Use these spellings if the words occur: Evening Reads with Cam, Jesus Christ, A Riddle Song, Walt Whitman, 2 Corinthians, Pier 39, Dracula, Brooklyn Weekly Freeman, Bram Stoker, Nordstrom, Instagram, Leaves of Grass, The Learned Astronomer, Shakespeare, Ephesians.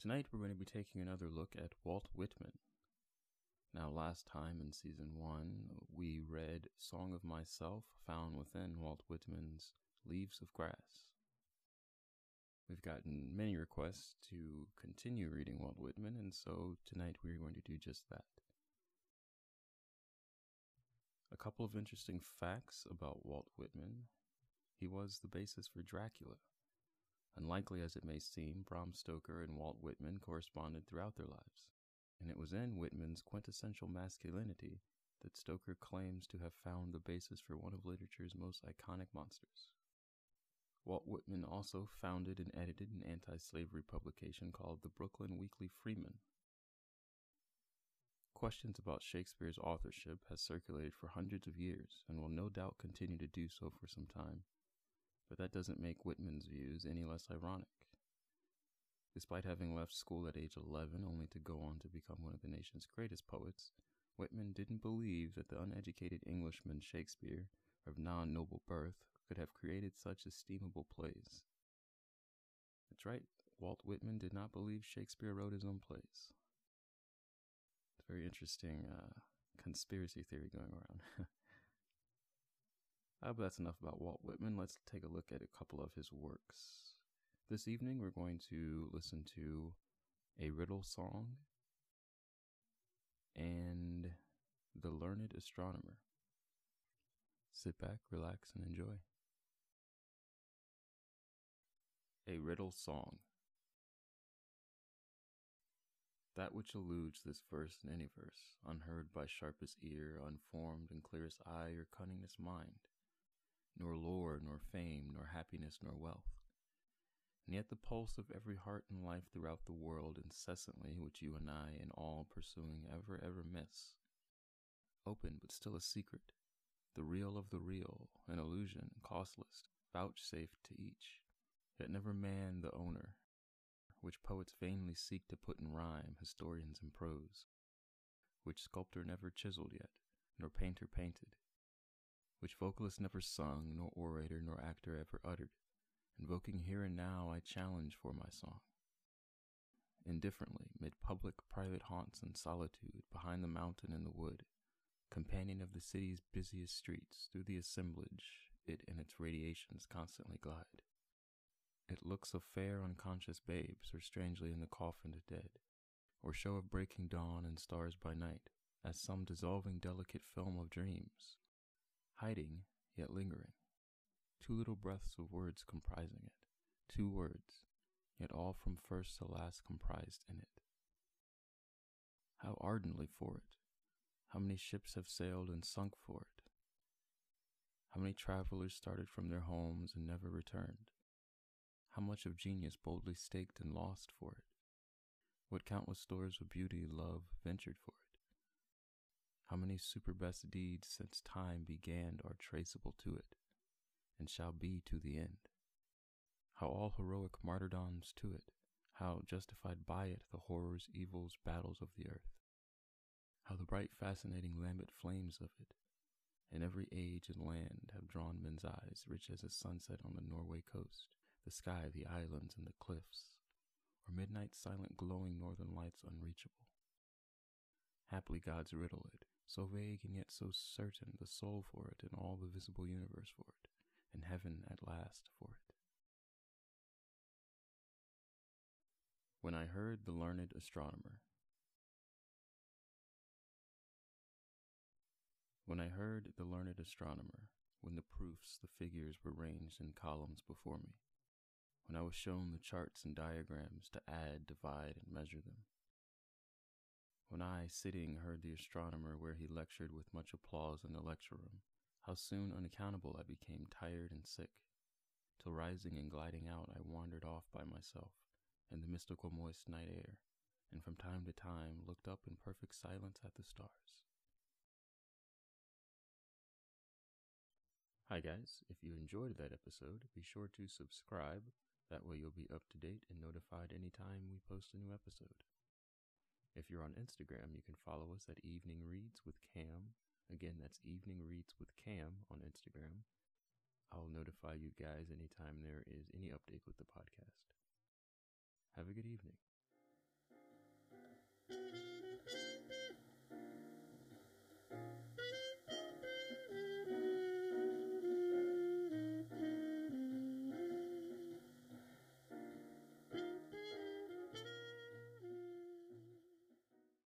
Tonight we're going to be taking another look at Walt Whitman. Now, last time in Season 1, we read Song of Myself, found within Walt Whitman's Leaves of Grass. We've gotten many requests to continue reading Walt Whitman, and so tonight we're going to do just that. A couple of interesting facts about Walt Whitman. He was the basis for Dracula. Unlikely as it may seem, Bram Stoker and Walt Whitman corresponded throughout their lives, and it was in Whitman's quintessential masculinity that Stoker claims to have found the basis for one of literature's most iconic monsters. Walt Whitman also founded and edited an anti-slavery publication called the Brooklyn Weekly Freeman. Questions about Shakespeare's authorship has circulated for hundreds of years and will no doubt continue to do so for some time, but that doesn't make Whitman's views any less ironic. Despite having left school at age 11 only to go on to become one of the nation's greatest poets, Whitman didn't believe that the uneducated Englishman Shakespeare, of non-noble birth, could have created such estimable plays. That's right, Walt Whitman did not believe Shakespeare wrote his own plays. It's a very interesting conspiracy theory going around. But that's enough about Walt Whitman. Let's take a look at a couple of his works. This evening we're going to listen to A Riddle Song and The Learned Astronomer. Sit back, relax, and enjoy. A Riddle Song. That which eludes this verse and any verse, unheard by sharpest ear, unformed and clearest eye or cunningest mind, nor lore, nor fame, nor happiness, nor wealth. And yet the pulse of every heart and life throughout the world incessantly, which you and I and all pursuing ever miss. Open, but still a secret, the real of the real, an illusion, costless, vouchsafed to each, yet never man the owner, which poets vainly seek to put in rhyme, historians in prose, which sculptor never chiseled yet, nor painter painted, which vocalist never sung, nor orator, nor actor ever uttered, invoking here and now I challenge for my song. Indifferently, mid public, private haunts and solitude, behind the mountain and the wood, companion of the city's busiest streets, through the assemblage, it and its radiations constantly glide. It looks of fair unconscious babes, or strangely in the coffin of dead, or show of breaking dawn and stars by night, as some dissolving delicate film of dreams, hiding, yet lingering, too little breaths of words comprising it, two words, yet all from first to last comprised in it. How ardently for it! How many ships have sailed and sunk for it? How many travelers started from their homes and never returned? How much of genius boldly staked and lost for it? What countless stores of beauty, love, ventured for it? How many superbest deeds since time began are traceable to it, and shall be to the end? How all heroic martyrdoms to it, how justified by it the horrors, evils, battles of the earth? How the bright, fascinating, lambent flames of it, in every age and land, have drawn men's eyes, rich as a sunset on the Norway coast, the sky, the islands, and the cliffs, or midnight's silent glowing northern lights unreachable. Haply gods riddle it, so vague and yet so certain, the soul for it, and all the visible universe for it, and heaven at last for it. When I heard The Learned Astronomer. When I heard The Learned Astronomer, when the proofs, the figures were ranged in columns before me, when I was shown the charts and diagrams to add, divide, and measure them. When I, sitting, heard the astronomer where he lectured with much applause in the lecture room, how soon unaccountable I became tired and sick, till rising and gliding out I wandered off by myself in the mystical moist night air, and from time to time looked up in perfect silence at the stars. Hi guys, if you enjoyed that episode, be sure to subscribe. That way you'll be up to date and notified anytime we post a new episode. If you're on Instagram, you can follow us at Evening Reads with Cam. Again, that's Evening Reads with Cam on Instagram. I'll notify you guys anytime there is any update with the podcast. Have a good evening.